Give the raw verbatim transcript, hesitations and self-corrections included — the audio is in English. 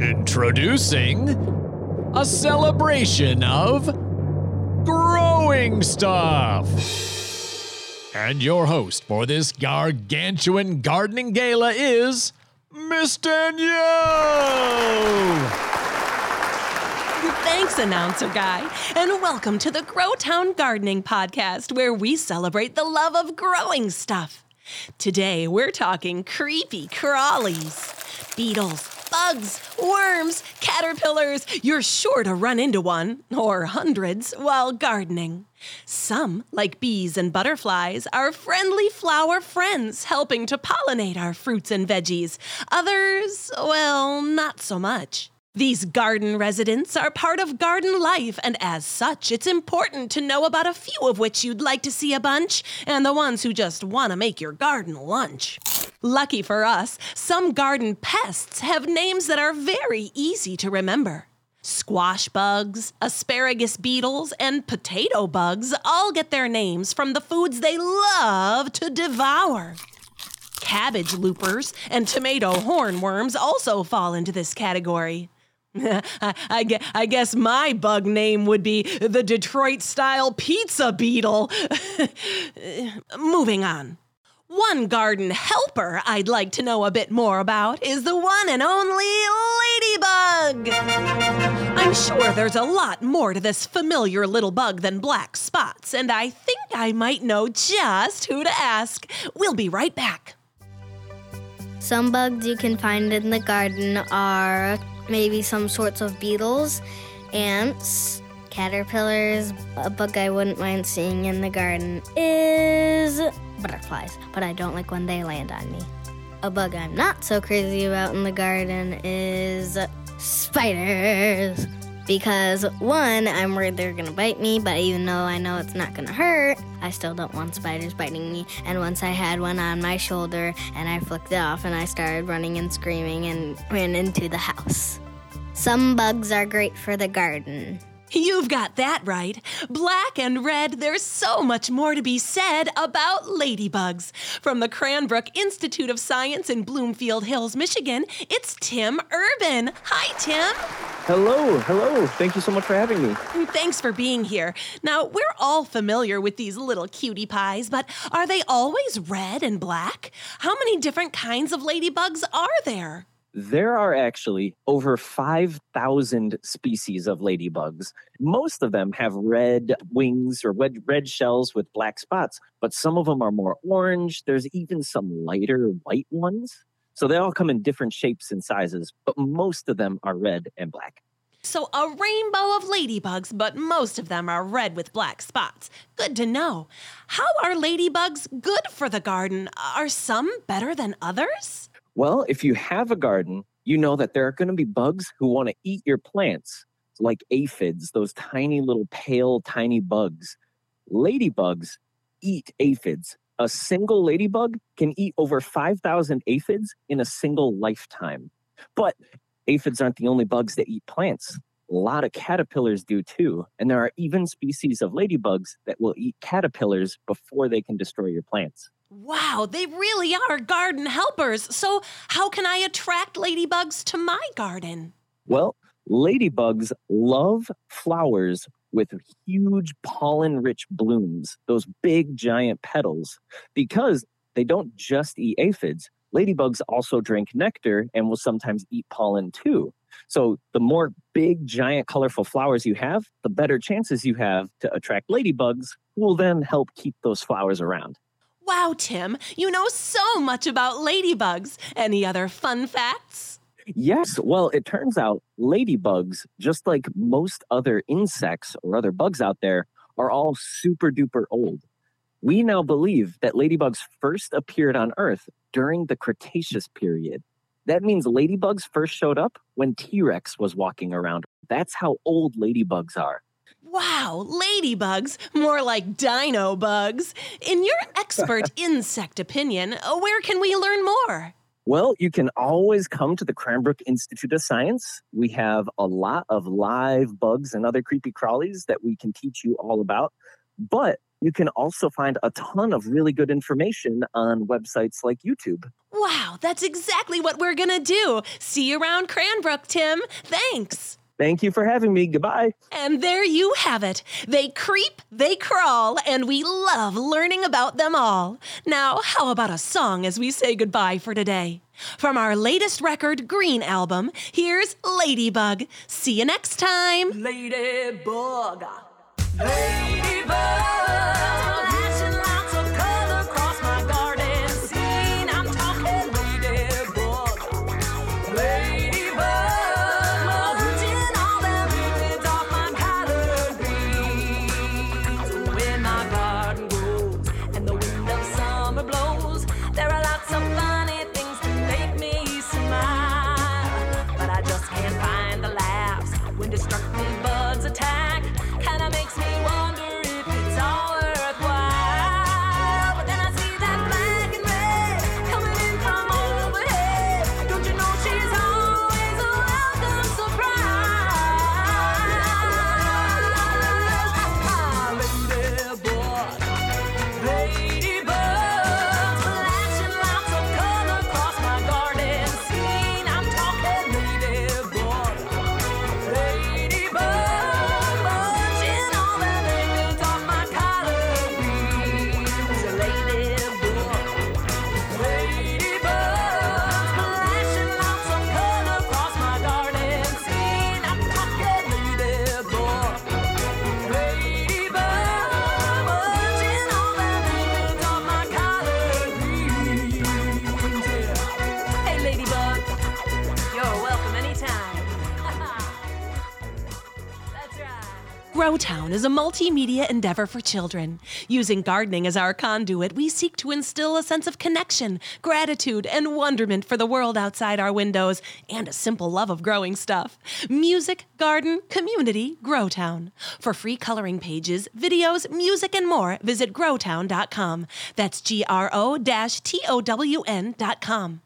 Introducing a celebration of growing stuff. And your host for this gargantuan gardening gala is Miss Danielle. Thanks, announcer guy, and welcome to the Growtown Gardening Podcast, where we celebrate the love of growing stuff. Today, we're talking creepy crawlies, beetles, bugs, worms, caterpillars. You're sure to run into one, or hundreds, while gardening. Some, like bees and butterflies, are friendly flower friends helping to pollinate our fruits and veggies. Others, well, not so much. These garden residents are part of garden life, and as such, it's important to know about a few of which you'd like to see a bunch, and the ones who just want to make your garden lunch. Lucky for us, some garden pests have names that are very easy to remember. Squash bugs, asparagus beetles, and potato bugs all get their names from the foods they love to devour. Cabbage loopers and tomato hornworms also fall into this category. I, I, guess, I guess my bug name would be the Detroit-style pizza beetle. Moving on. One garden helper I'd like to know a bit more about is the one and only ladybug. I'm sure there's a lot more to this familiar little bug than black spots, and I think I might know just who to ask. We'll be right back. Some bugs you can find in the garden are maybe some sorts of beetles, ants, caterpillars. A bug I wouldn't mind seeing in the garden is butterflies, but I don't like when they land on me. A bug I'm not so crazy about in the garden is spiders, because one, I'm worried they're gonna bite me, but even though I know it's not gonna hurt, I still don't want spiders biting me. And once I had one on my shoulder and I flicked it off and I started running and screaming and ran into the house. Some bugs are great for the garden. You've got that right. Black and red, there's so much more to be said about ladybugs. From the Cranbrook Institute of Science in Bloomfield Hills, Michigan, it's Tim Urban. Hi, Tim. Hello, hello. Thank you so much for having me. Thanks for being here. Now, we're all familiar with these little cutie pies, but are they always red and black? How many different kinds of ladybugs are there? There are actually over five thousand species of ladybugs. Most of them have red wings or red, red shells with black spots, but some of them are more orange. There's even some lighter white ones. So they all come in different shapes and sizes, but most of them are red and black. So a rainbow of ladybugs, but most of them are red with black spots. Good to know. How are ladybugs good for the garden? Are some better than others? Well, if you have a garden, you know that there are going to be bugs who want to eat your plants, like aphids, those tiny little pale, tiny bugs. Ladybugs eat aphids. A single ladybug can eat over five thousand aphids in a single lifetime. But aphids aren't the only bugs that eat plants. A lot of caterpillars do too. And there are even species of ladybugs that will eat caterpillars before they can destroy your plants. Wow, they really are garden helpers. So how can I attract ladybugs to my garden? Well, ladybugs love flowers with huge pollen-rich blooms, those big, giant petals, because they don't just eat aphids. Ladybugs also drink nectar and will sometimes eat pollen too. So the more big, giant, colorful flowers you have, the better chances you have to attract ladybugs, who will then help keep those flowers around. Wow, Tim, you know so much about ladybugs. Any other fun facts? Yes, well, it turns out ladybugs, just like most other insects or other bugs out there, are all super duper old. We now believe that ladybugs first appeared on Earth during the Cretaceous period. That means ladybugs first showed up when T-Rex was walking around. That's how old ladybugs are. Wow, ladybugs, more like dino bugs. In your expert insect opinion, where can we learn more? Well, you can always come to the Cranbrook Institute of Science. We have a lot of live bugs and other creepy crawlies that we can teach you all about. But You can also find a ton of really good information on websites like YouTube. Wow, that's exactly what we're going to do. See you around Cranbrook, Tim. Thanks. Thank you for having me. Goodbye. And there you have it. They creep, they crawl, and we love learning about them all. Now, how about a song as we say goodbye for today? From our latest record, Green Album, here's Ladybug. See you next time. Ladybug. Ladybug. Growtown is a multimedia endeavor for children. Using gardening as our conduit, we seek to instill a sense of connection, gratitude, and wonderment for the world outside our windows, and a simple love of growing stuff. Music, garden, community, Growtown. For free coloring pages, videos, music, and more, visit growtown dot com. That's G R O T O W N dot com.